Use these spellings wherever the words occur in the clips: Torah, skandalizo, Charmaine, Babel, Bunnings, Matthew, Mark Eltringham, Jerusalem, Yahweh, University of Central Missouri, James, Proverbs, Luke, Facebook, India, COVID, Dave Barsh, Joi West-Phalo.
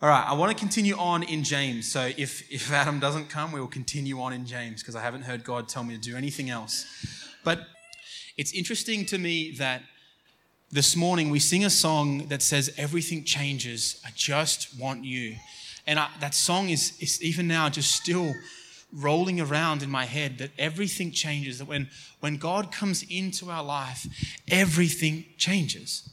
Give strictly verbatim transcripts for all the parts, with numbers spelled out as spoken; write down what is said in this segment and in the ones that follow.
All right, I want to continue on in James. So if, if Adam doesn't come, we will continue on in James because I haven't heard God tell me to do anything else. But it's interesting to me that this morning we sing a song that says, everything changes, I just want you. And I, that song is, is even now just still rolling around in my head, that everything changes, that when, when God comes into our life, everything changes.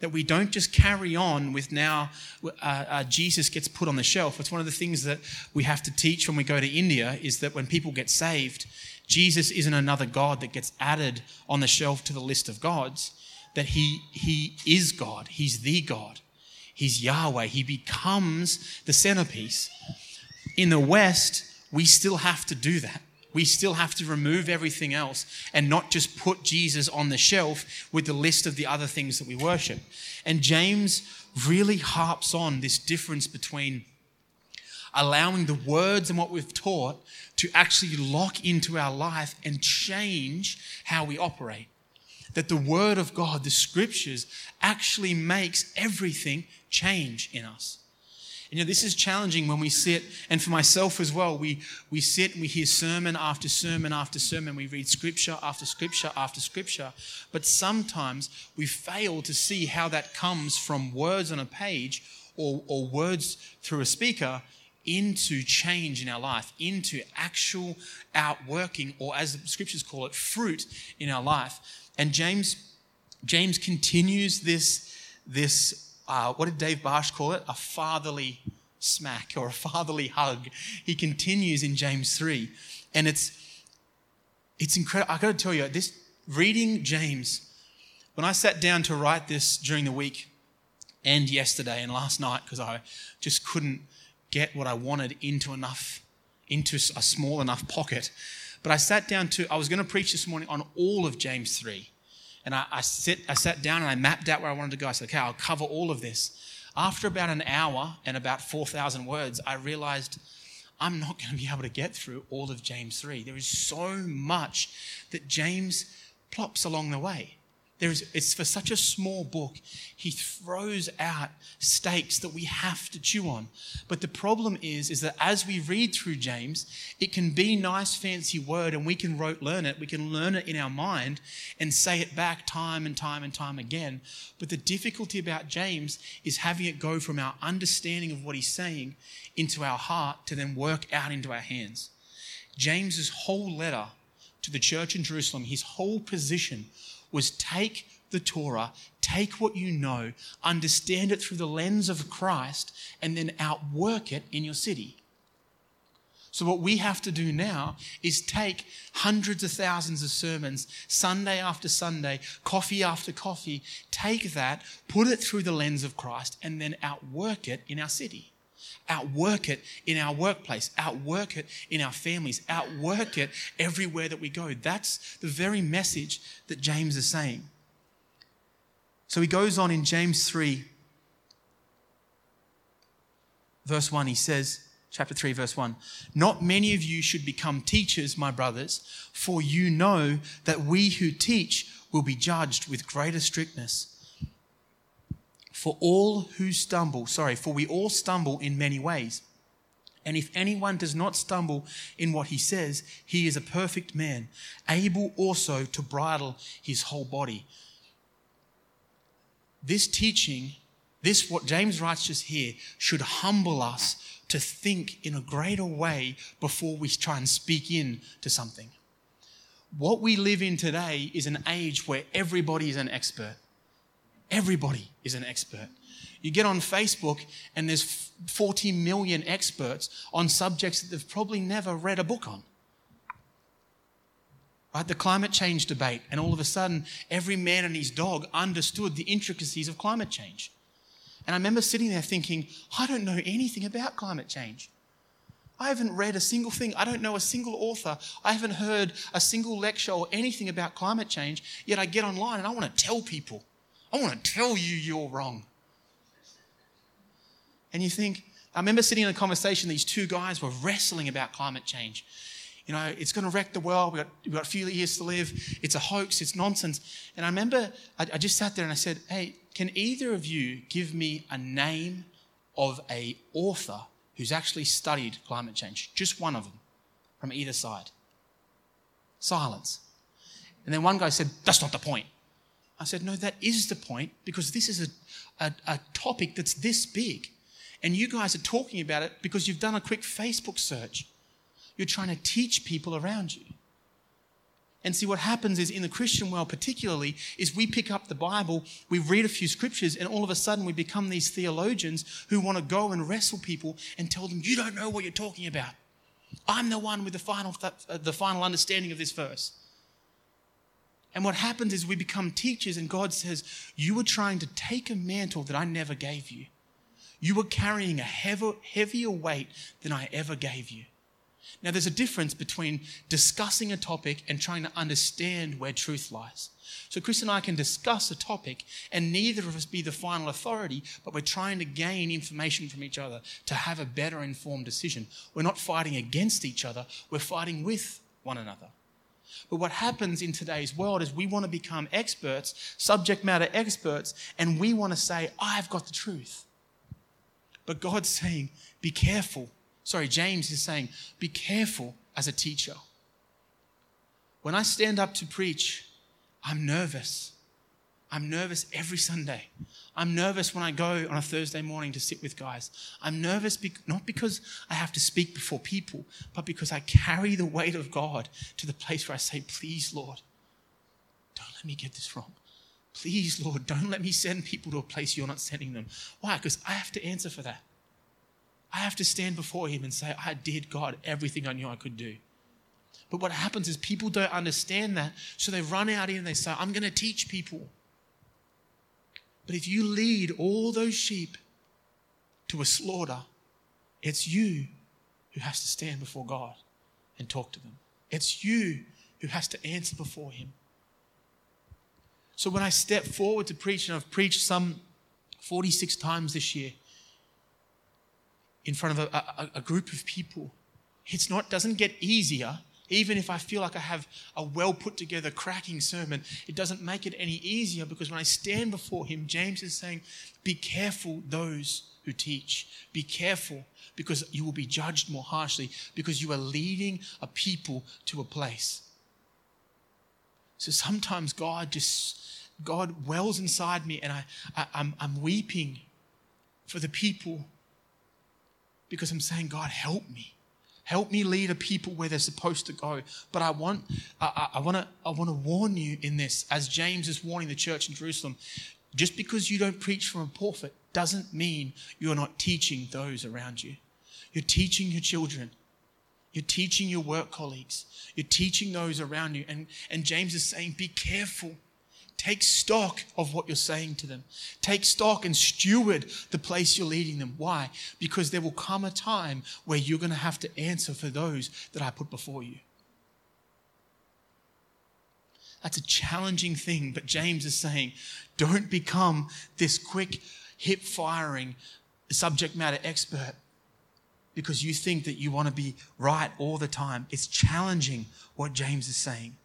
That we don't just carry on with now uh, uh, Jesus gets put on the shelf. It's one of the things that we have to teach when we go to India is that when people get saved, Jesus isn't another God that gets added on the shelf to the list of gods, that he, he is God. He's the God. He's Yahweh. He becomes the centerpiece. In the West, we still have to do that. We still have to remove everything else and not just put Jesus on the shelf with the list of the other things that we worship. And James really harps on this difference between allowing the words and what we've taught to actually lock into our life and change how we operate. That the Word of God, the Scriptures, actually makes everything change in us. You know, this is challenging when we sit, and for myself as well, we, we sit and we hear sermon after sermon after sermon. We read scripture after scripture after scripture. But sometimes we fail to see how that comes from words on a page or, or words through a speaker into change in our life, into actual outworking, or as the scriptures call it, fruit in our life. And James, James continues this, this Uh, what did Dave Barsh call it? A fatherly smack or a fatherly hug. He continues in James three. And it's it's incredible. I got to tell you, this reading James, when I sat down to write this during the week and yesterday and last night, because I just couldn't get what I wanted into enough, into a small enough pocket. But I sat down to, I was going to preach this morning on all of James three. And I, I, sit, I sat down and I mapped out where I wanted to go. I said, okay, I'll cover all of this. After about an hour and about four thousand words, I realized I'm not going to be able to get through all of James three. There is so much that James plops along the way. There is, it's for such a small book. He throws out stakes that we have to chew on. But the problem is, is that as we read through James, it can be nice, fancy word, and we can rote learn it. We can learn it in our mind and say it back time and time and time again. But the difficulty about James is having it go from our understanding of what he's saying into our heart to then work out into our hands. James's whole letter to the church in Jerusalem, his whole position was take the Torah, take what you know, understand it through the lens of Christ, and then outwork it in your city. So what we have to do now is take hundreds of thousands of sermons, Sunday after Sunday, coffee after coffee, take that, put it through the lens of Christ, and then outwork it in our city. Outwork it in our workplace, outwork it in our families, outwork it everywhere that we go. That's the very message that James is saying. So he goes on in James three, verse one, he says, chapter three, verse one, "Not many of you should become teachers, my brothers, for you know that we who teach will be judged with greater strictness. For all who stumble, sorry, for we all stumble in many ways. And if anyone does not stumble in what he says, he is a perfect man, able also to bridle his whole body." This teaching, this what James writes just here, should humble us to think in a greater way before we try and speak in to something. What we live in today is an age where everybody is an expert. Everybody is an expert. You get on Facebook and there's forty million experts on subjects that they've probably never read a book on. Right? The climate change debate, and all of a sudden every man and his dog understood the intricacies of climate change. And I remember sitting there thinking, I don't know anything about climate change. I haven't read a single thing. I don't know a single author. I haven't heard a single lecture or anything about climate change, yet I get online and I want to tell people. I want to tell you you're wrong. And you think, I remember sitting in a conversation, these two guys were wrestling about climate change. You know, it's going to wreck the world. We've got, we've got a few years to live. It's a hoax. It's nonsense. And I remember I, I just sat there and I said, hey, can either of you give me a name of an author who's actually studied climate change, just one of them, from either side. Silence. And then one guy said, that's not the point. I said, no, that is the point, because this is a, a, a topic that's this big. And you guys are talking about it because you've done a quick Facebook search. You're trying to teach people around you. And see, what happens is, in the Christian world particularly, is we pick up the Bible, we read a few scriptures, and all of a sudden we become these theologians who want to go and wrestle people and tell them, you don't know what you're talking about. I'm the one with the final, th- the final understanding of this verse. And what happens is we become teachers, and God says, you were trying to take a mantle that I never gave you. You were carrying a heav- heavier weight than I ever gave you. Now, there's a difference between discussing a topic and trying to understand where truth lies. So Chris and I can discuss a topic and neither of us be the final authority, but we're trying to gain information from each other to have a better informed decision. We're not fighting against each other, we're fighting with one another. But what happens in today's world is we want to become experts, subject matter experts, and we want to say, I've got the truth. But God's saying, be careful. Sorry, James is saying, be careful as a teacher. When I stand up to preach, I'm nervous. I'm nervous every Sunday. I'm nervous when I go on a Thursday morning to sit with guys. I'm nervous be- not because I have to speak before people, but because I carry the weight of God to the place where I say, please, Lord, don't let me get this wrong. Please, Lord, don't let me send people to a place you're not sending them. Why? Because I have to answer for that. I have to stand before him and say, I did, God, everything I knew I could do. But what happens is people don't understand that, so they run out here and they say, I'm going to teach people. But if you lead all those sheep to a slaughter, it's you who has to stand before God and talk to them. It's you who has to answer before him. So when I step forward to preach, and I've preached some forty-six times this year, in front of a, a, a group of people, it's not doesn't get easier. Even if I feel like I have a well put together, cracking sermon, it doesn't make it any easier, because when I stand before him, James is saying, be careful those who teach. Be careful, because you will be judged more harshly, because you are leading a people to a place. So sometimes God just God wells inside me, and I, I I'm I'm weeping for the people. Because I'm saying, God, help me. Help me lead a people where they're supposed to go. But I want I, I, I want to I want to warn you in this, as James is warning the church in Jerusalem, just because you don't preach from a pulpit doesn't mean you're not teaching those around you. You're teaching your children. You're teaching your work colleagues. You're teaching those around you. And, and James is saying, be careful. Take stock of what you're saying to them. Take stock and steward the place you're leading them. Why? Because there will come a time where you're going to have to answer for those that I put before you. That's a challenging thing, but James is saying, don't become this quick, hip-firing subject matter expert because you think that you want to be right all the time. It's challenging what James is saying.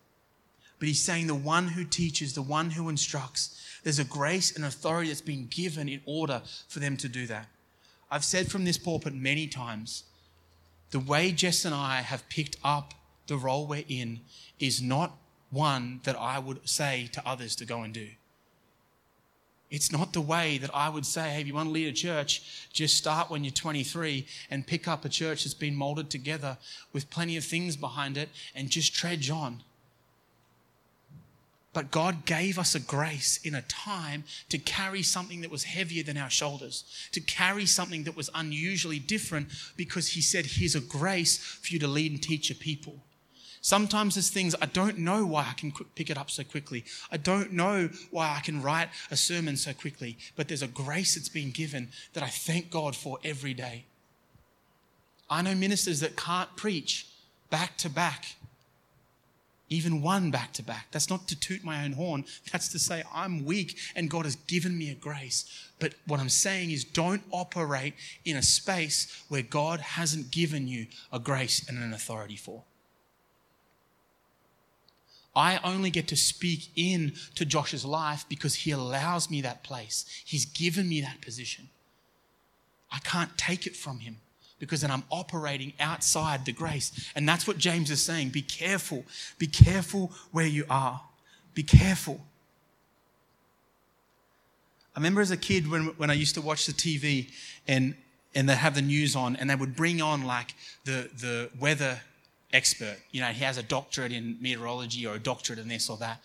But he's saying the one who teaches, the one who instructs, there's a grace and authority that's been given in order for them to do that. I've said from this pulpit many times, the way Jess and I have picked up the role we're in is not one that I would say to others to go and do. It's not the way that I would say, hey, if you want to lead a church, just start when you're twenty-three and pick up a church that's been molded together with plenty of things behind it and just trudge on. But God gave us a grace in a time to carry something that was heavier than our shoulders, to carry something that was unusually different, because he said, here's a grace for you to lead and teach your people. Sometimes there's things I don't know why I can pick it up so quickly. I don't know why I can write a sermon so quickly, but there's a grace that's been given that I thank God for every day. I know ministers that can't preach back to back. Even one back-to-back. That's not to toot my own horn. That's to say I'm weak and God has given me a grace. But what I'm saying is, don't operate in a space where God hasn't given you a grace and an authority for. I only get to speak in to Josh's life because he allows me that place. He's given me that position. I can't take it from him, because then I'm operating outside the grace. And that's what James is saying. Be careful. Be careful where you are. Be careful. I remember as a kid when when I used to watch the T V and and they'd have the news on, and they would bring on like the the weather expert. You know, he has a doctorate in meteorology or a doctorate in this or that.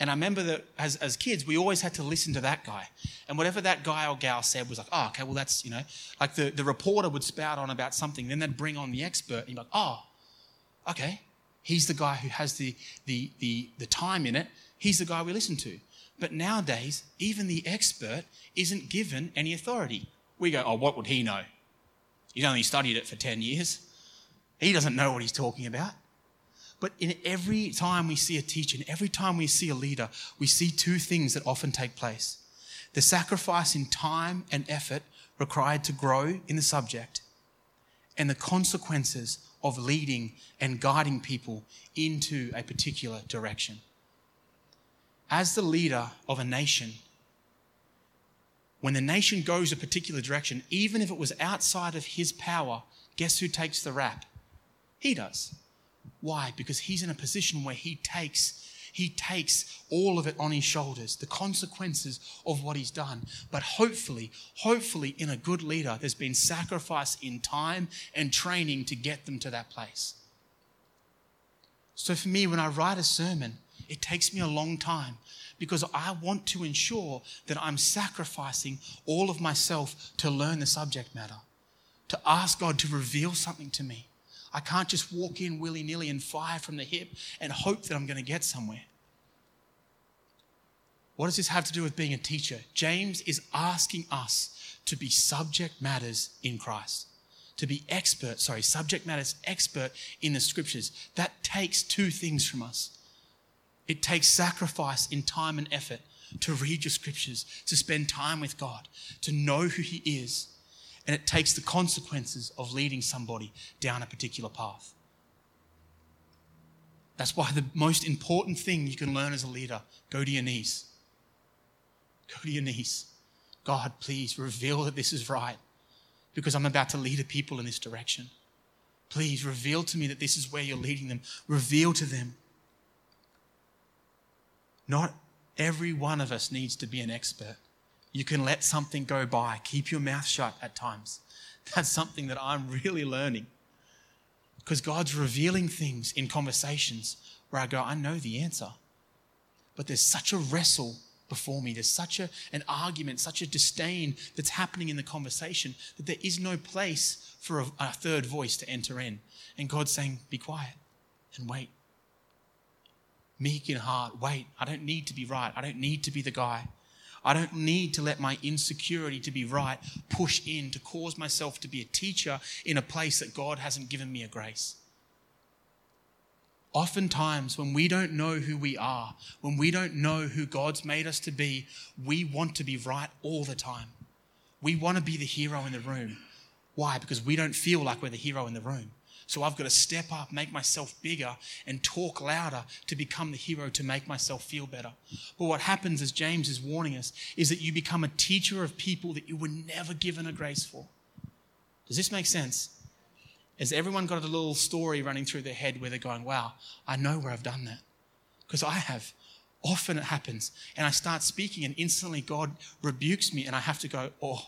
And I remember that as, as kids, we always had to listen to that guy. And whatever that guy or gal said was like, oh, okay, well, that's, you know, like the, the reporter would spout on about something. Then they'd bring on the expert and you'd be like, oh, okay, he's the guy who has the, the, the, the time in it. He's the guy we listen to. But nowadays, even the expert isn't given any authority. We go, oh, what would he know? He's only studied it for ten years. He doesn't know what he's talking about. But in every time we see a teacher, and every time we see a leader, we see two things that often take place. The sacrifice in time and effort required to grow in the subject, and the consequences of leading and guiding people into a particular direction. As the leader of a nation, when the nation goes a particular direction, even if it was outside of his power, guess who takes the rap? He does. Why? Because he's in a position where he takes, he takes all of it on his shoulders, the consequences of what he's done. But hopefully, hopefully in a good leader, there's been sacrifice in time and training to get them to that place. So for me, when I write a sermon, it takes me a long time because I want to ensure that I'm sacrificing all of myself to learn the subject matter, to ask God to reveal something to me. I can't just walk in willy-nilly and fire from the hip and hope that I'm going to get somewhere. What does this have to do with being a teacher? James is asking us to be subject matters in Christ, to be expert, sorry, subject matters expert in the scriptures. That takes two things from us. It takes sacrifice in time and effort to read your scriptures, to spend time with God, to know who he is. And it takes the consequences of leading somebody down a particular path. That's why the most important thing you can learn as a leader, go to your knees. Go to your knees. God, please reveal that this is right because I'm about to lead a people in this direction. Please reveal to me that this is where you're leading them. Reveal to them. Not every one of us needs to be an expert. You can let something go by. Keep your mouth shut at times. That's something that I'm really learning. Because God's revealing things in conversations where I go, I know the answer. But there's such a wrestle before me. There's such a, an argument, such a disdain that's happening in the conversation that there is no place for a, a third voice to enter in. And God's saying, be quiet and wait. Meek in heart, wait. I don't need to be right. I don't need to be the guy. I don't need to let my insecurity to be right push in to cause myself to be a teacher in a place that God hasn't given me a grace. Oftentimes, when we don't know who we are, when we don't know who God's made us to be, we want to be right all the time. We want to be the hero in the room. Why? Because we don't feel like we're the hero in the room. So I've got to step up, make myself bigger, and talk louder to become the hero to make myself feel better. But what happens, as James is warning us, is that you become a teacher of people that you were never given a grace for. Does this make sense? Has everyone got a little story running through their head where they're going, wow, I know where I've done that? Because I have. Often it happens. And I start speaking and instantly God rebukes me and I have to go, oh,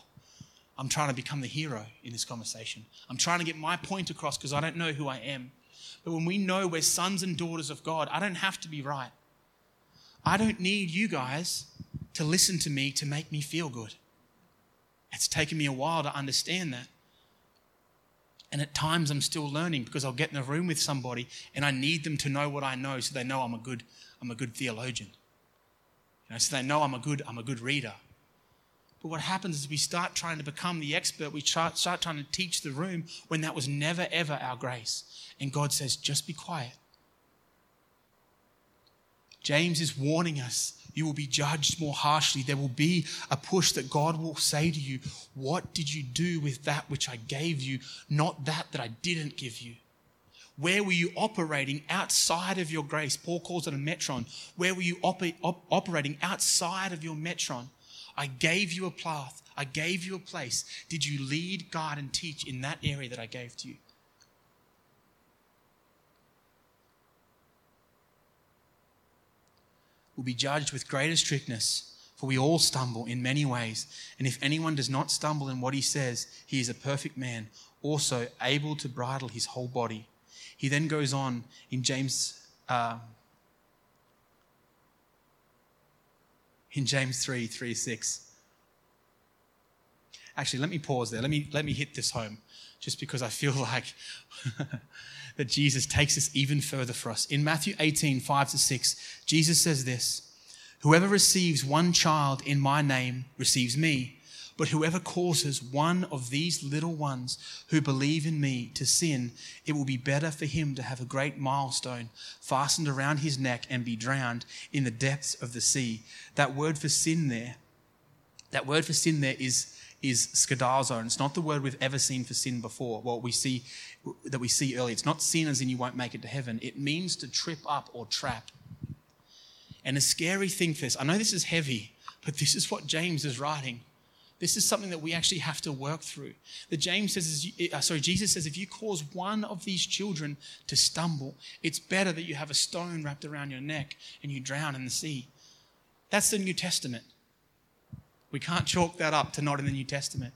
I'm trying to become the hero in this conversation. I'm trying to get my point across because I don't know who I am. But when we know we're sons and daughters of God, I don't have to be right. I don't need you guys to listen to me to make me feel good. It's taken me a while to understand that. And at times I'm still learning because I'll get in a room with somebody and I need them to know what I know so they know I'm a good, I'm a good theologian. You know, so they know I'm a good, I'm a good reader. But what happens is we start trying to become the expert. We start trying to teach the room when that was never, ever our grace. And God says, just be quiet. James is warning us, you will be judged more harshly. There will be a push that God will say to you, what did you do with that which I gave you, not that that I didn't give you? Where were you operating outside of your grace? Paul calls it a metron. Where were you op- op- operating outside of your metron? I gave you a path. I gave you a place. Did you lead, guide, and teach in that area that I gave to you? Will be judged with greater strictness, for we all stumble in many ways. And if anyone does not stumble in what he says, he is a perfect man, also able to bridle his whole body. He then goes on in James uh, in James three, three to six. Actually, let me pause there. Let me let me hit this home, just because I feel like that Jesus takes us even further for us. In Matthew eighteen, five to six, Jesus says this, "Whoever receives one child in my name receives me, but whoever causes one of these little ones who believe in me to sin, it will be better for him to have a great millstone fastened around his neck and be drowned in the depths of the sea." That word for sin there, that word for sin there is is skandalizo, and it's not the word we've ever seen for sin before. Well, we see that we see earlier. It's not sin as in you won't make it to heaven. It means to trip up or trap. And a scary thing for this, I know this is heavy, but this is what James is writing. This is something that we actually have to work through. That James says, is, sorry, Jesus says, if you cause one of these children to stumble, it's better that you have a stone wrapped around your neck and you drown in the sea. That's the New Testament. We can't chalk that up to not in the New Testament.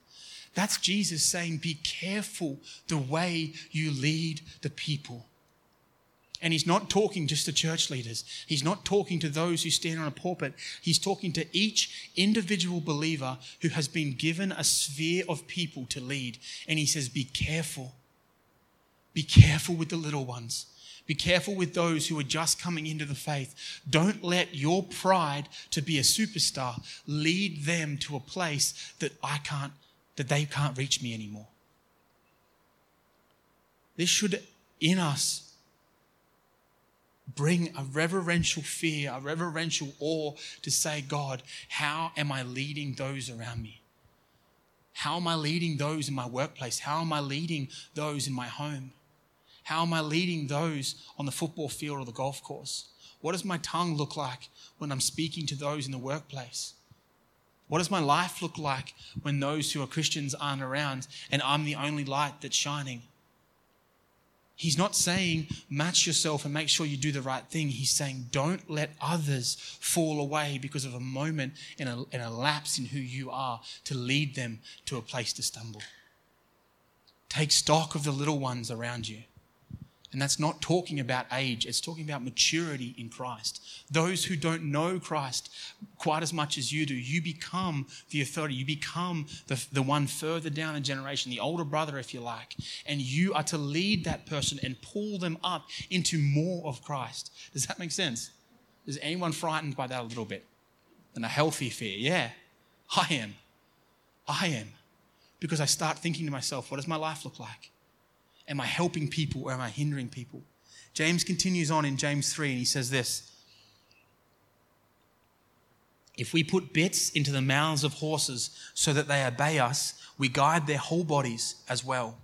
That's Jesus saying, be careful the way you lead the people. And he's not talking just to church leaders. He's not talking to those who stand on a pulpit. He's talking to each individual believer who has been given a sphere of people to lead. And he says, be careful. Be careful with the little ones. Be careful with those who are just coming into the faith. Don't let your pride to be a superstar lead them to a place that I can't, that they can't reach me anymore. This should in us bring a reverential fear, a reverential awe to say, God, how am I leading those around me? How am I leading those in my workplace? How am I leading those in my home? How am I leading those on the football field or the golf course? What does my tongue look like when I'm speaking to those in the workplace? What does my life look like when those who are Christians aren't around and I'm the only light that's shining? He's not saying match yourself and make sure you do the right thing. He's saying don't let others fall away because of a moment and a, and a lapse in who you are to lead them to a place to stumble. Take stock of the little ones around you. And that's not talking about age. It's talking about maturity in Christ. Those who don't know Christ quite as much as you do, you become the authority. You become the, the one further down the generation, the older brother, if you like. And you are to lead that person and pull them up into more of Christ. Does that make sense? Is anyone frightened by that a little bit? And a healthy fear? Yeah, I am. I am. Because I start thinking to myself, what does my life look like? Am I helping people or am I hindering people? James continues on in James three and he says this. If we put bits into the mouths of horses so that they obey us, we guide their whole bodies as well.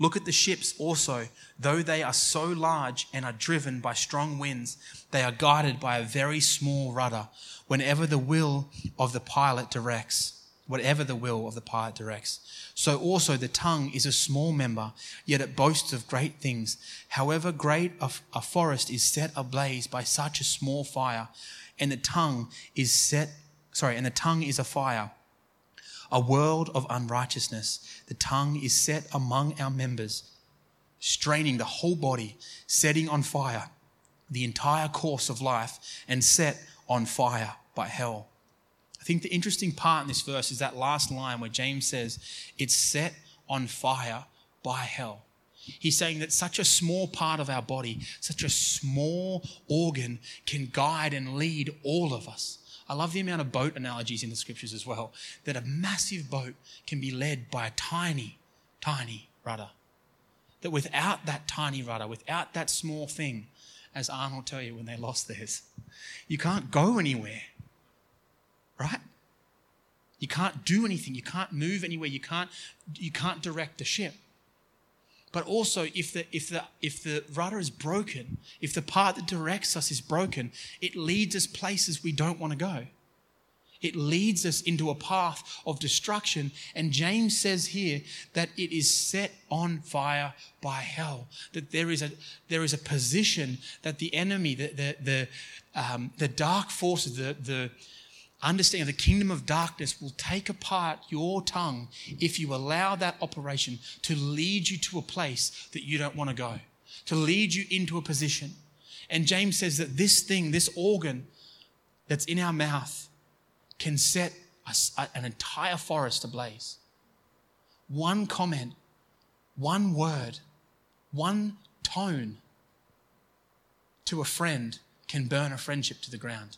Look at the ships also, though they are so large and are driven by strong winds, they are guided by a very small rudder whenever the will of the pilot directs. Whatever the will of the pilot directs. So also the tongue is a small member, yet it boasts of great things. However great a, a forest is set ablaze by such a small fire, and the tongue is set, sorry, and the tongue is a fire, a world of unrighteousness. The tongue is set among our members, straining the whole body, setting on fire the entire course of life, and set on fire by hell. I think the interesting part in this verse is that last line where James says, it's set on fire by hell. He's saying that such a small part of our body, such a small organ can guide and lead all of us. I love the amount of boat analogies in the scriptures as well, that a massive boat can be led by a tiny, tiny rudder. That without that tiny rudder, without that small thing, as Arnold will tell you when they lost theirs, you can't go anywhere. Right? You can't do anything. You can't move anywhere. You can't you can't direct the ship. But also, if the if the if the rudder is broken, if the part that directs us is broken, it leads us places we don't want to go. It leads us into a path of destruction. And James says here that it is set on fire by hell. That there is a there is a position that the enemy, the the the, um, the dark forces, the the understanding of the kingdom of darkness will take apart your tongue if you allow that operation to lead you to a place that you don't want to go, to lead you into a position. And James says that this thing, this organ that's in our mouth, can set a, an entire forest ablaze. One comment, one word, one tone to a friend can burn a friendship to the ground.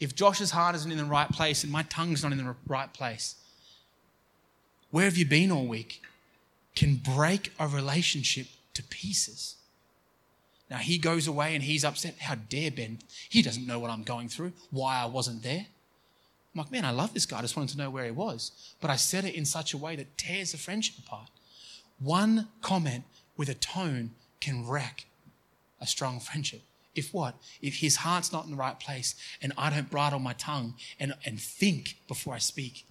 If Josh's heart isn't in the right place and my tongue's not in the right place, where have you been all week? Can break a relationship to pieces. Now he goes away and he's upset. How dare Ben? He doesn't know what I'm going through, why I wasn't there. I'm like, man, I love this guy. I just wanted to know where he was. But I said it in such a way that tears the friendship apart. One comment with a tone can wreck a strong friendship. If what? If his heart's not in the right place and I don't bridle my tongue and, and think before I speak.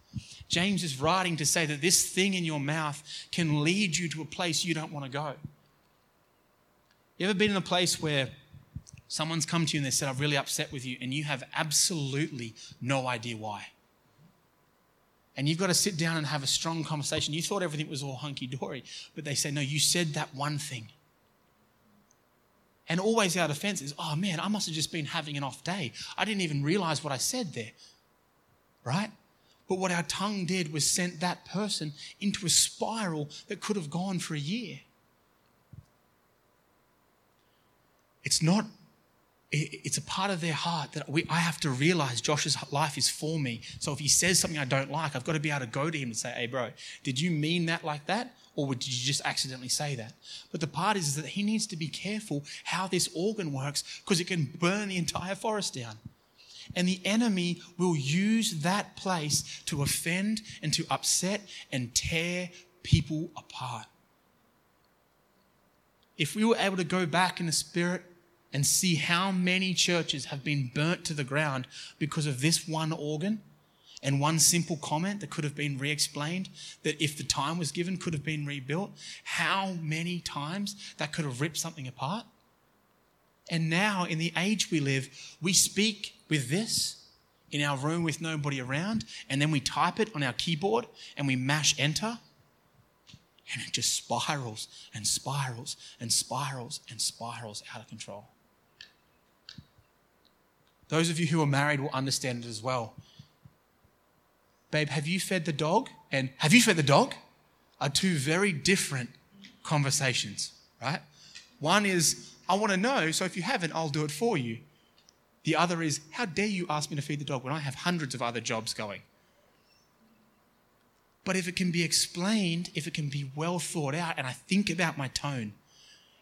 James is writing to say that this thing in your mouth can lead you to a place you don't want to go. You ever been in a place where someone's come to you and they said, I'm really upset with you, and you have absolutely no idea why? And you've got to sit down and have a strong conversation. You thought everything was all hunky-dory, but they say, no, you said that one thing. And always our defense is, oh man, I must have just been having an off day. I didn't even realize what I said there, right? But what our tongue did was sent that person into a spiral that could have gone for a year. It's not, it's a part of their heart that we, I have to realize Josh's life is for me. So if he says something I don't like, I've got to be able to go to him and say, hey bro, did you mean that like that? Or did you just accidentally say that? But the part is that he needs to be careful how this organ works because it can burn the entire forest down. And the enemy will use that place to offend and to upset and tear people apart. If we were able to go back in the spirit and see how many churches have been burnt to the ground because of this one organ and one simple comment that could have been re-explained, that if the time was given could have been rebuilt, how many times that could have ripped something apart? And now in the age we live, we speak with this in our room with nobody around, and then we type it on our keyboard and we mash enter. And it just spirals and spirals and spirals and spirals out of control. Those of you who are married will understand it as well. Babe, have you fed the dog? And have you fed the dog? Are two very different conversations, right? One is, I want to know, so if you haven't, I'll do it for you. The other is, how dare you ask me to feed the dog when I have hundreds of other jobs going? But if it can be explained, if it can be well thought out, and I think about my tone,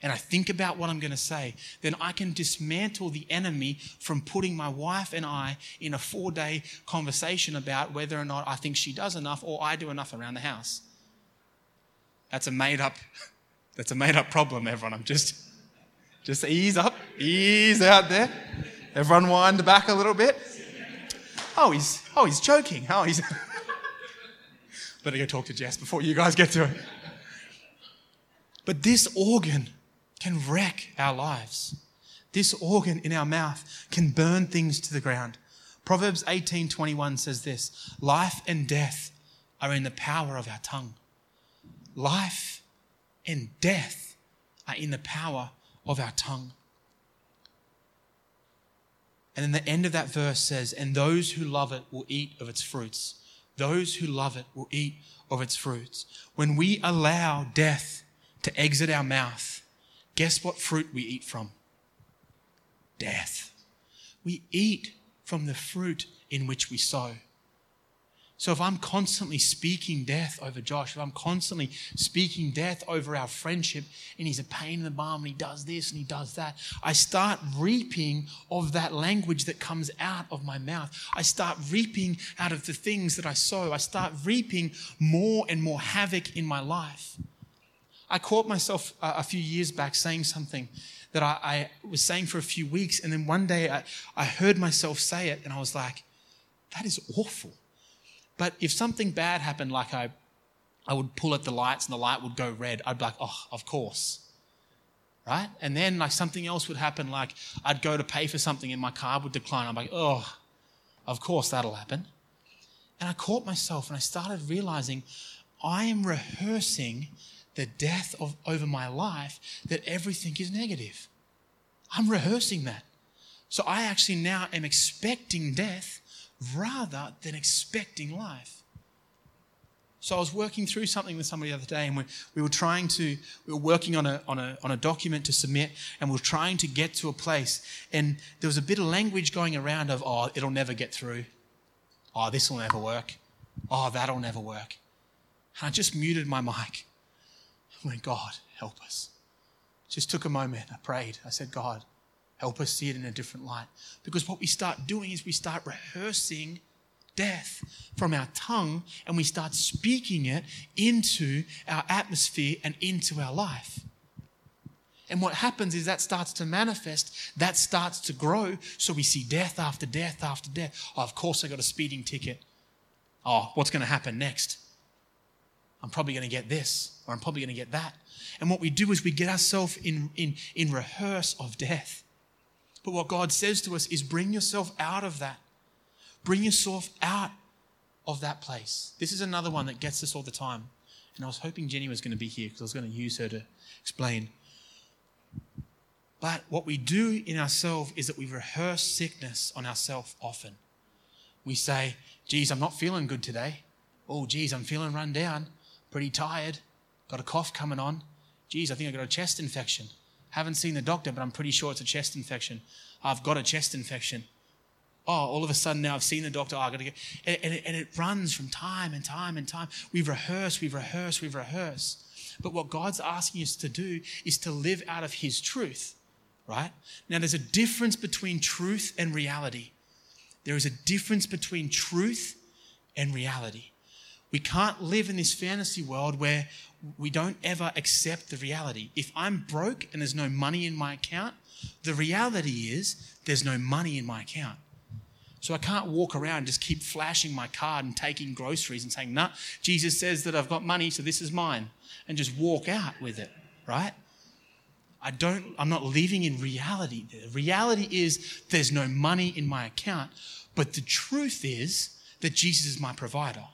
and I think about what I'm going to say, then I can dismantle the enemy from putting my wife and I in a four-day conversation about whether or not I think she does enough or I do enough around the house. That's a made-up, that's a made-up problem, everyone. I'm just, just ease up, ease out there. Everyone wind back a little bit. Oh, he's, oh, he's joking. Oh, he's... Better go talk to Jess before you guys get to it. But this organ can wreck our lives. This organ in our mouth can burn things to the ground. Proverbs eighteen twenty-one says this, life and death are in the power of our tongue. Life and death are in the power of our tongue. And then the end of that verse says, and those who love it will eat of its fruits. Those who love it will eat of its fruits. When we allow death to exit our mouth, guess what fruit we eat from? Death. We eat from the fruit in which we sow. So if I'm constantly speaking death over Josh, if I'm constantly speaking death over our friendship, and he's a pain in the bum and he does this and he does that, I start reaping of that language that comes out of my mouth. I start reaping out of the things that I sow. I start reaping more and more havoc in my life. I caught myself a, a few years back saying something that I, I was saying for a few weeks, and then one day I, I heard myself say it and I was like, that is awful. But if something bad happened, like I, I would pull at the lights and the light would go red, I'd be like, oh, of course, right? And then like something else would happen, like I'd go to pay for something and my card would decline. I'm like, oh, of course that'll happen. And I caught myself and I started realizing I am rehearsing the death of over my life that everything is negative. I'm rehearsing that. So I actually now am expecting death rather than expecting life. So I was working through something with somebody the other day, and we, we were trying to, we were working on a, on a on a document to submit, and we were trying to get to a place, and there was a bit of language going around of, oh, it'll never get through. Oh, this will never work. Oh, that'll never work. And I just muted my mic. I went, God, help us. Just took a moment. I prayed. I said, God, help us see it in a different light. Because what we start doing is we start rehearsing death from our tongue, and we start speaking it into our atmosphere and into our life. And what happens is that starts to manifest, that starts to grow, so we see death after death after death. Oh, of course I got a speeding ticket. Oh, what's going to happen next? I'm probably going to get this, or I'm probably going to get that. And what we do is we get ourselves in, in, in rehearse of death. But what God says to us is bring yourself out of that. Bring yourself out of that place. This is another one that gets us all the time. And I was hoping Jenny was going to be here because I was going to use her to explain. But what we do in ourselves is that we rehearse sickness on ourselves often. We say, geez, I'm not feeling good today. Oh, geez, I'm feeling run down, pretty tired, got a cough coming on. Geez, I think I got a chest infection. Haven't seen the doctor, but I'm pretty sure it's a chest infection. I've got a chest infection. Oh, all of a sudden now I've seen the doctor. Oh, I got to get, and, and, it, and it runs from time and time and time. We've rehearsed, we've rehearsed, we've rehearsed. But what God's asking us to do is to live out of His truth. Right? Now, there's a difference between truth and reality. There is a difference between truth and reality. We can't live in this fantasy world where we don't ever accept the reality. If I'm broke and there's no money in my account, the reality is there's no money in my account. So I can't walk around and just keep flashing my card and taking groceries and saying, nah, Jesus says that I've got money, so this is mine, and just walk out with it, right? I don't, I'm not living in reality. The reality is there's no money in my account, but the truth is that Jesus is my provider.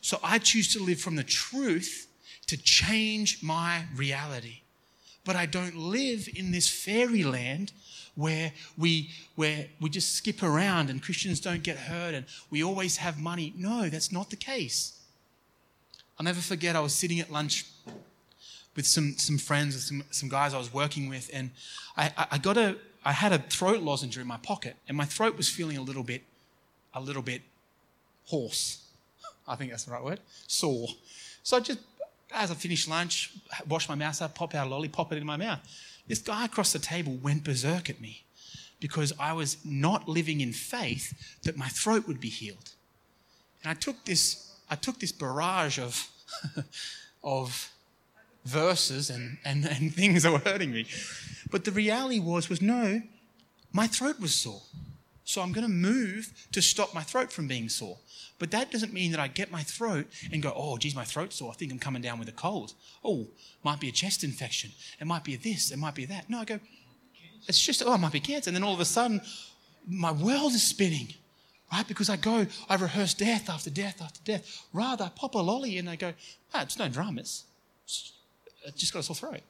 So I choose to live from the truth to change my reality. But I don't live in this fairyland where we where we just skip around and Christians don't get hurt and we always have money. No, that's not the case. I'll never forget, I was sitting at lunch with some some friends, with some, some guys I was working with, and I, I, I got a I had a throat lozenge in my pocket, and my throat was feeling a little bit a little bit hoarse. I think that's the right word, sore. So I just, as I finished lunch, wash my mouth out, pop out a lolly, pop it in my mouth. This guy across the table went berserk at me because I was not living in faith that my throat would be healed. And I took this I took this barrage of of verses and, and, and things that were hurting me. But the reality was, was no, my throat was sore. So I'm going to move to stop my throat from being sore. But that doesn't mean that I get my throat and go, oh, geez, my throat's sore. I think I'm coming down with a cold. Oh, might be a chest infection. It might be this. It might be that. No, I go, it's just, oh, it might be cancer. And then all of a sudden, my world is spinning, right? Because I go, I rehearse death after death after death. Rather, I pop a lolly and I go, ah, it's no drama. It's I just got a sore throat,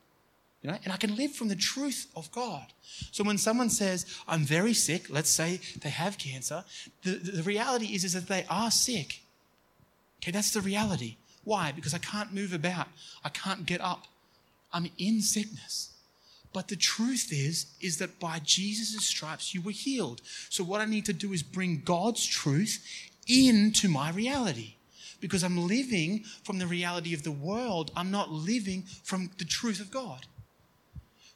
you know, and I can live from the truth of God. So when someone says, I'm very sick, let's say they have cancer, the, the reality is, is that they are sick. Okay, that's the reality. Why? Because I can't move about. I can't get up. I'm in sickness. But the truth is, is that by Jesus' stripes you were healed. So what I need to do is bring God's truth into my reality. Because I'm living from the reality of the world. I'm not living from the truth of God.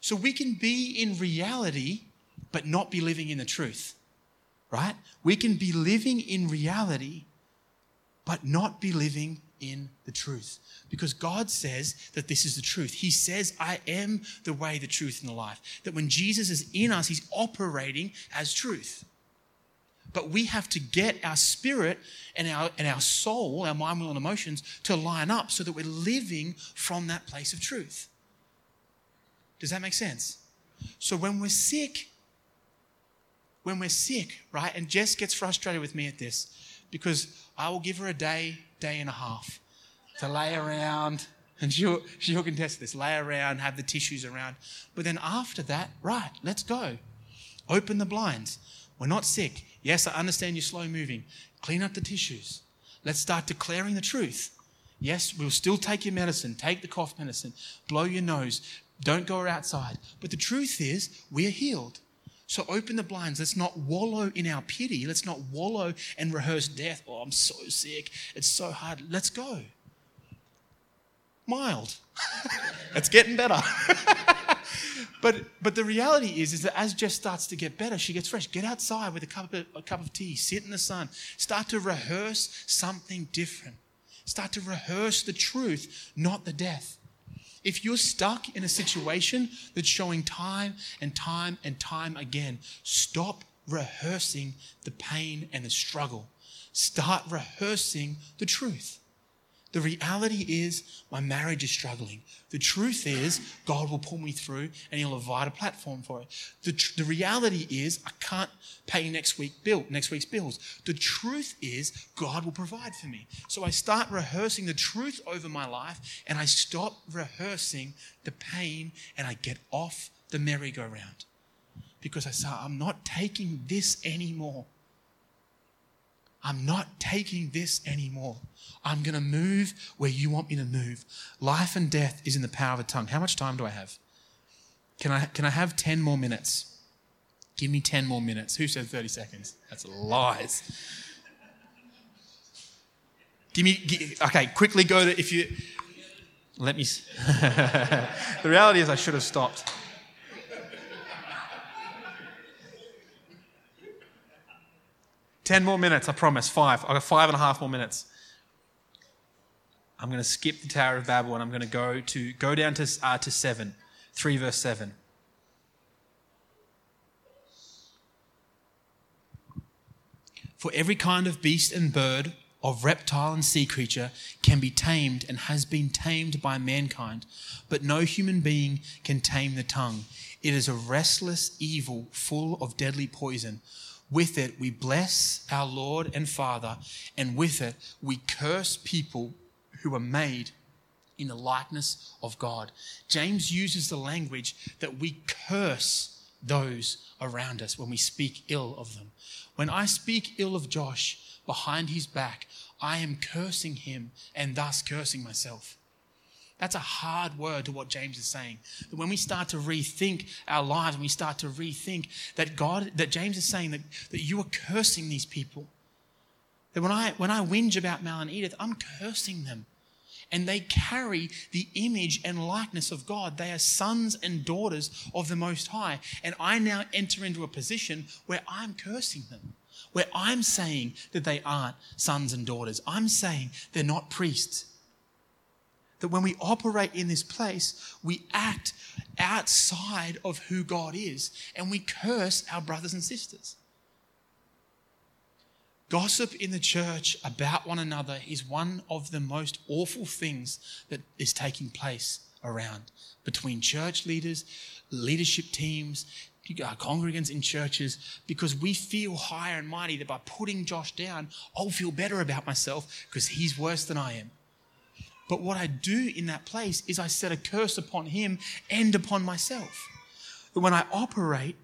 So we can be in reality, but not be living in the truth, right? We can be living in reality, but not be living in the truth. Because God says that this is the truth. He says, I am the way, the truth, and the life. That when Jesus is in us, He's operating as truth. But we have to get our spirit and our, and our soul, our mind, will, and emotions to line up so that we're living from that place of truth. Does that make sense? So when we're sick, when we're sick, right? And Jess gets frustrated with me at this because I will give her a day, day and a half to lay around, and she'll, she'll contest this, lay around, have the tissues around. But then after that, right, let's go. Open the blinds. We're not sick. Yes, I understand you're slow moving. Clean up the tissues. Let's start declaring the truth. Yes, we'll still take your medicine. Take the cough medicine. Blow your nose. Don't go outside. But the truth is, we are healed. So open the blinds. Let's not wallow in our pity. Let's not wallow and rehearse death. Oh, I'm so sick. It's so hard. Let's go. Mild. It's getting better. But but the reality is, is that as Jess starts to get better, she gets fresh. Get outside with a cup of, a cup of tea. Sit in the sun. Start to rehearse something different. Start to rehearse the truth, not the death. If you're stuck in a situation that's showing time and time and time again, stop rehearsing the pain and the struggle. Start rehearsing the truth. The reality is, my marriage is struggling. The truth is, God will pull me through and He'll provide a platform for it. The, tr- the reality is, I can't pay next week bill, next week's bills. The truth is, God will provide for me. So I start rehearsing the truth over my life, and I stop rehearsing the pain, and I get off the merry-go-round because I say, I'm not taking this anymore. I'm not taking this anymore. I'm going to move where you want me to move. Life and death is in the power of the tongue. How much time do I have? Can I can I have ten more minutes? Give me ten more minutes. Who said thirty seconds? That's lies. Give me, give, okay, quickly go to, if you, let me, the reality is I should have stopped. Ten more minutes, I promise. Five. I've got five and a half more minutes. I'm going to skip the Tower of Babel and I'm going to go to go down to uh, to seven, three verse seven. For every kind of beast and bird, of reptile and sea creature, can be tamed and has been tamed by mankind, but no human being can tame the tongue. It is a restless evil, full of deadly poison. With it we bless our Lord and Father, and with it we curse people who are made in the likeness of God. James uses the language that we curse those around us when we speak ill of them. When I speak ill of Josh behind his back, I am cursing him and thus cursing myself. That's a hard word to what James is saying. That when we start to rethink our lives, when we start to rethink that God, that James is saying that, that you are cursing these people. That when I when I whinge about Mal and Edith, I'm cursing them. And they carry the image and likeness of God. They are sons and daughters of the Most High. And I now enter into a position where I'm cursing them. Where I'm saying that they aren't sons and daughters. I'm saying they're not priests. That when we operate in this place, we act outside of who God is and we curse our brothers and sisters. Gossip in the church about one another is one of the most awful things that is taking place around between church leaders, leadership teams, congregants in churches, because we feel higher and mighty that by putting Josh down, I'll feel better about myself because he's worse than I am. But what I do in that place is I set a curse upon him and upon myself. That when I operate,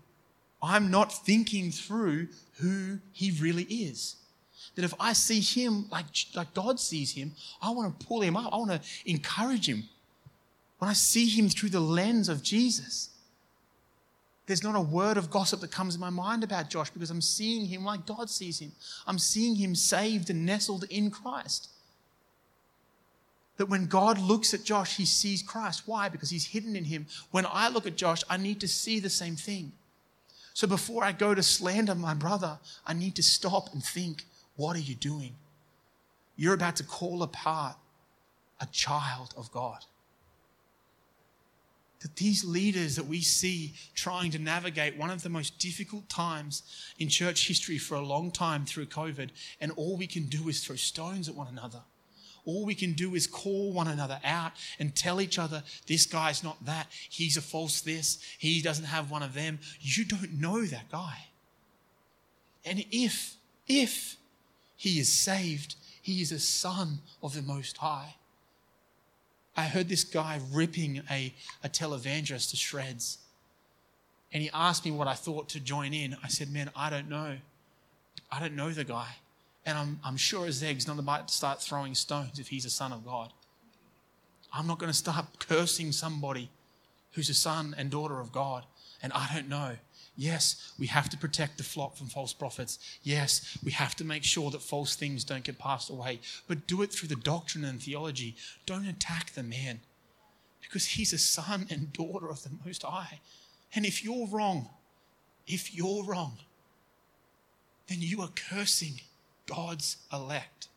I'm not thinking through who he really is. That if I see him like, like God sees him, I want to pull him up. I want to encourage him. When I see him through the lens of Jesus, there's not a word of gossip that comes in my mind about Josh because I'm seeing him like God sees him. I'm seeing him saved and nestled in Christ. That when God looks at Josh, he sees Christ. Why? Because he's hidden in him. When I look at Josh, I need to see the same thing. So before I go to slander my brother, I need to stop and think, what are you doing? You're about to call apart a child of God. that these leaders that we see trying to navigate one of the most difficult times in church history for a long time through COVID, and all we can do is throw stones at one another. All we can do is call one another out and tell each other, this guy's not that, he's a false this, he doesn't have one of them. You don't know that guy. And if, if he is saved, he is a son of the Most High. I heard this guy ripping a, a televangelist to shreds. And he asked me what I thought to join in. I said, man, I don't know. I don't know the guy. And I'm, I'm sure as egg's not about to start throwing stones if he's a son of God. I'm not going to start cursing somebody who's a son and daughter of God. And I don't know. Yes, we have to protect the flock from false prophets. Yes, we have to make sure that false things don't get passed away. But do it through the doctrine and theology. Don't attack the man, because he's a son and daughter of the Most High. And if you're wrong, if you're wrong, then you are cursing God's elect.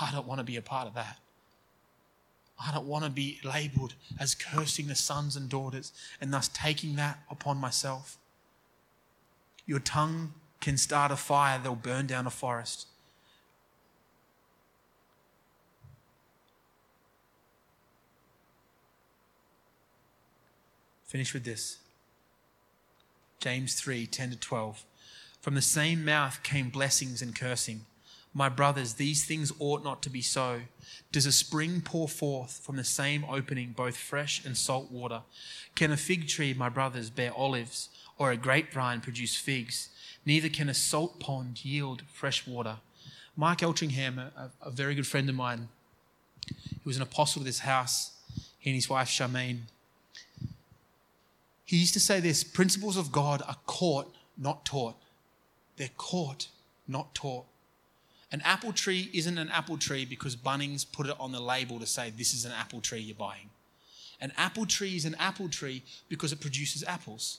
I don't want to be a part of that. I don't want to be labelled as cursing the sons and daughters and thus taking that upon myself. Your tongue can start a fire that'll burn down a forest. Finish with this. James three, ten to twelve. From the same mouth came blessings and cursing. My brothers, these things ought not to be so. Does a spring pour forth from the same opening both fresh and salt water? Can a fig tree, my brothers, bear olives, or a grapevine produce figs? Neither can a salt pond yield fresh water. Mark Eltringham, a, a very good friend of mine, he was an apostle of this house, he and his wife Charmaine, he used to say this: principles of God are caught, not taught. They're caught, not taught. An apple tree isn't an apple tree because Bunnings put it on the label to say this is an apple tree you're buying. An apple tree is an apple tree because it produces apples.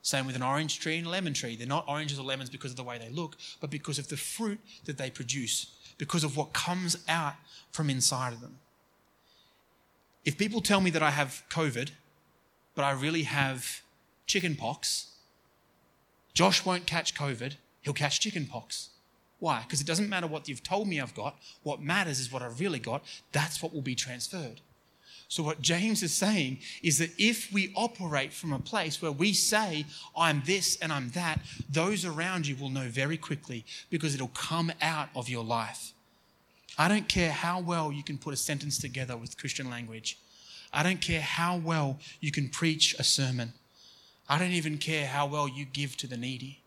Same with an orange tree and a lemon tree. They're not oranges or lemons because of the way they look, but because of the fruit that they produce, because of what comes out from inside of them. If people tell me that I have COVID, but I really have chicken pox, Josh won't catch COVID, he'll catch chicken pox. Why? Because it doesn't matter what you've told me I've got. What matters is what I've really got. That's what will be transferred. So what James is saying is that if we operate from a place where we say, I'm this and I'm that, those around you will know very quickly because it'll come out of your life. I don't care how well you can put a sentence together with Christian language. I don't care how well you can preach a sermon. I don't even care how well you give to the needy.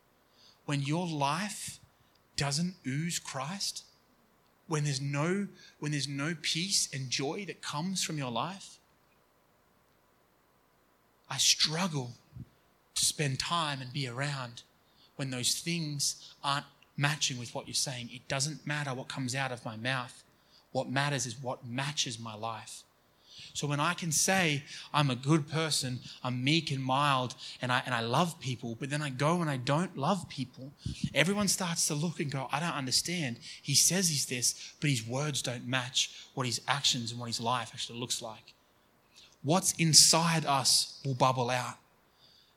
When your life doesn't ooze Christ, when there's no when there's no peace and joy that comes from your life, I struggle to spend time and be around when those things aren't matching with what you're saying. It doesn't matter what comes out of my mouth. What matters is what matches my life. So when I can say I'm a good person, I'm meek and mild, and I and I love people, but then I go and I don't love people, everyone starts to look and go, I don't understand. He says he's this, but his words don't match what his actions and what his life actually looks like. What's inside us will bubble out.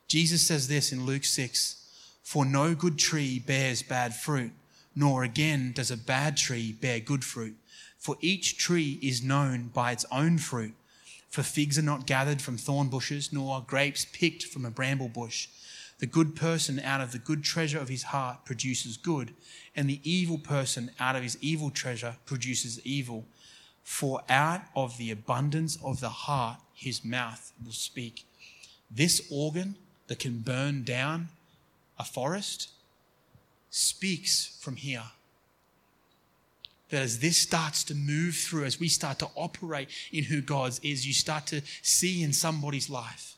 Jesus says this in Luke six, for no good tree bears bad fruit, nor again does a bad tree bear good fruit. For each tree is known by its own fruit. For figs are not gathered from thorn bushes, nor are grapes picked from a bramble bush. The good person out of the good treasure of his heart produces good, and the evil person out of his evil treasure produces evil. For out of the abundance of the heart, his mouth will speak. This organ that can burn down a forest speaks from here. That as this starts to move through, as we start to operate in who God is, you start to see in somebody's life.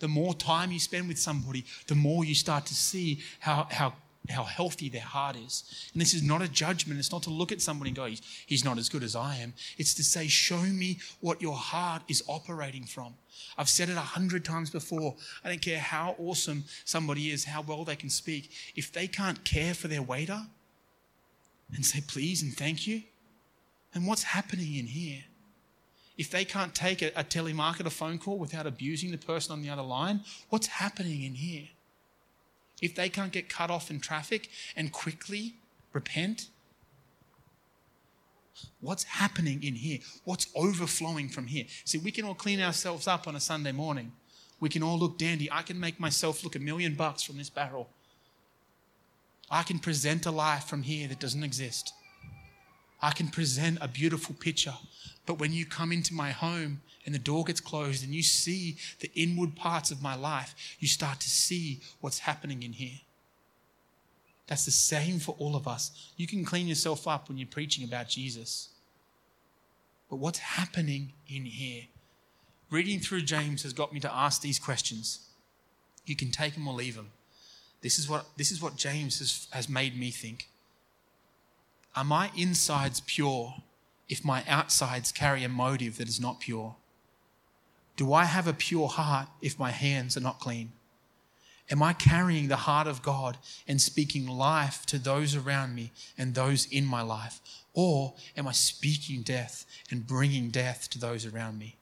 The more time you spend with somebody, the more you start to see how how how healthy their heart is. And this is not a judgment. It's not to look at somebody and go, he's, he's not as good as I am. It's to say, show me what your heart is operating from. I've said it a hundred times before. I don't care how awesome somebody is, how well they can speak. If they can't care for their waiter and say please and thank you, and what's happening in here? if they can't take a, a telemarketer phone call without abusing the person on the other line, what's happening in here? If they can't get cut off in traffic and quickly repent, what's happening in here? What's overflowing from here? See, we can all clean ourselves up on a Sunday morning. We can all look dandy. I can make myself look a million bucks from this barrel. I can present a life from here that doesn't exist. I can present a beautiful picture. But when you come into my home and the door gets closed and you see the inward parts of my life, you start to see what's happening in here. That's the same for all of us. You can clean yourself up when you're preaching about Jesus. But what's happening in here? Reading through James has got me to ask these questions. You can take them or leave them. This is what, this is what James has, has made me think. Are my insides pure if my outsides carry a motive that is not pure? Do I have a pure heart if my hands are not clean? Am I carrying the heart of God and speaking life to those around me and those in my life? Or am I speaking death and bringing death to those around me?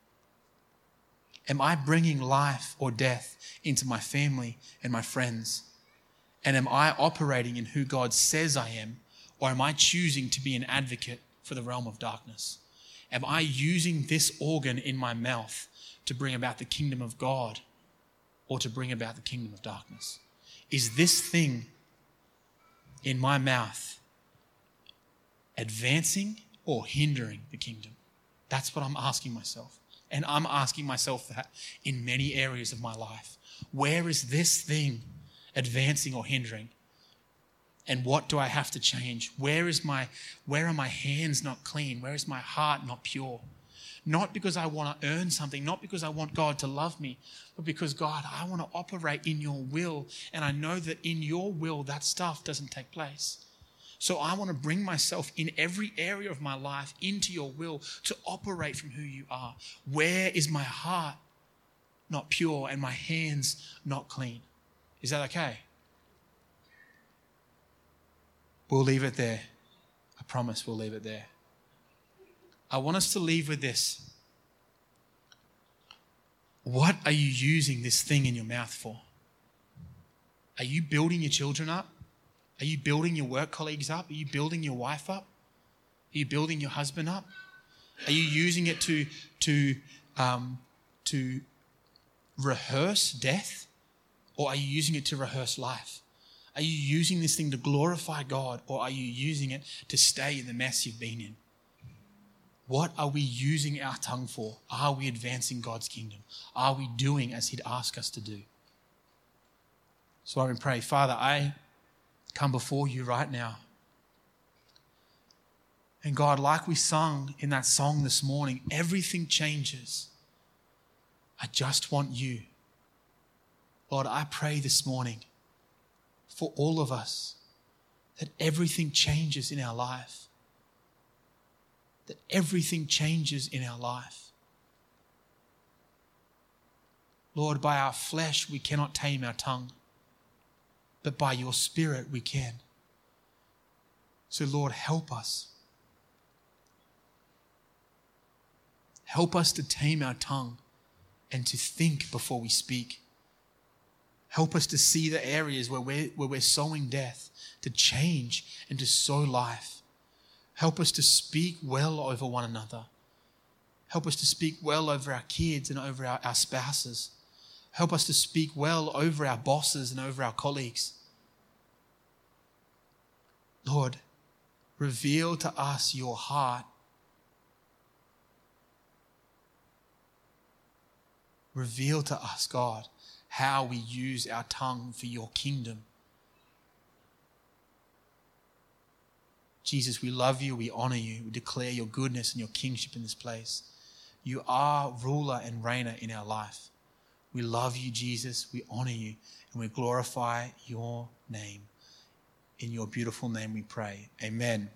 Am I bringing life or death into my family and my friends? And am I operating in who God says I am? Or am I choosing to be an advocate for the realm of darkness? Am I using this organ in my mouth to bring about the kingdom of God or to bring about the kingdom of darkness? Is this thing in my mouth advancing or hindering the kingdom? That's what I'm asking myself. And I'm asking myself that in many areas of my life. Where is this thing advancing or hindering? And what do I have to change? Where is my, where are my hands not clean? Where is my heart not pure? Not because I want to earn something, not because I want God to love me, but because, God, I want to operate in your will. And I know that in your will, that stuff doesn't take place. So I want to bring myself in every area of my life into your will to operate from who you are. Where is my heart not pure and my hands not clean? Is that okay? We'll leave it there. I promise we'll leave it there. I want us to leave with this. What are you using this thing in your mouth for? Are you building your children up? Are you building your work colleagues up? Are you building your wife up? Are you building your husband up? Are you using it to, to, um, to rehearse death? Or are you using it to rehearse life? Are you using this thing to glorify God, or are you using it to stay in the mess you've been in? What are we using our tongue for? Are we advancing God's kingdom? Are we doing as he'd ask us to do? So I would pray, Father, I come before you right now. And God, like we sung in that song this morning, everything changes. I just want you. Lord, I pray this morning for all of us, that everything changes in our life. That everything changes in our life. Lord, by our flesh we cannot tame our tongue, but by your Spirit we can. So Lord, help us. Help us to tame our tongue and to think before we speak. Help us to see the areas where we're, where we're sowing death, to change and to sow life. Help us to speak well over one another. Help us to speak well over our kids and over our, our spouses. Help us to speak well over our bosses and over our colleagues. Lord, reveal to us your heart. Reveal to us, God, how we use our tongue for your kingdom. Jesus, we love you, we honor you, we declare your goodness and your kingship in this place. You are ruler and reigner in our life. We love you, Jesus, we honor you, and we glorify your name. In your beautiful name we pray. Amen.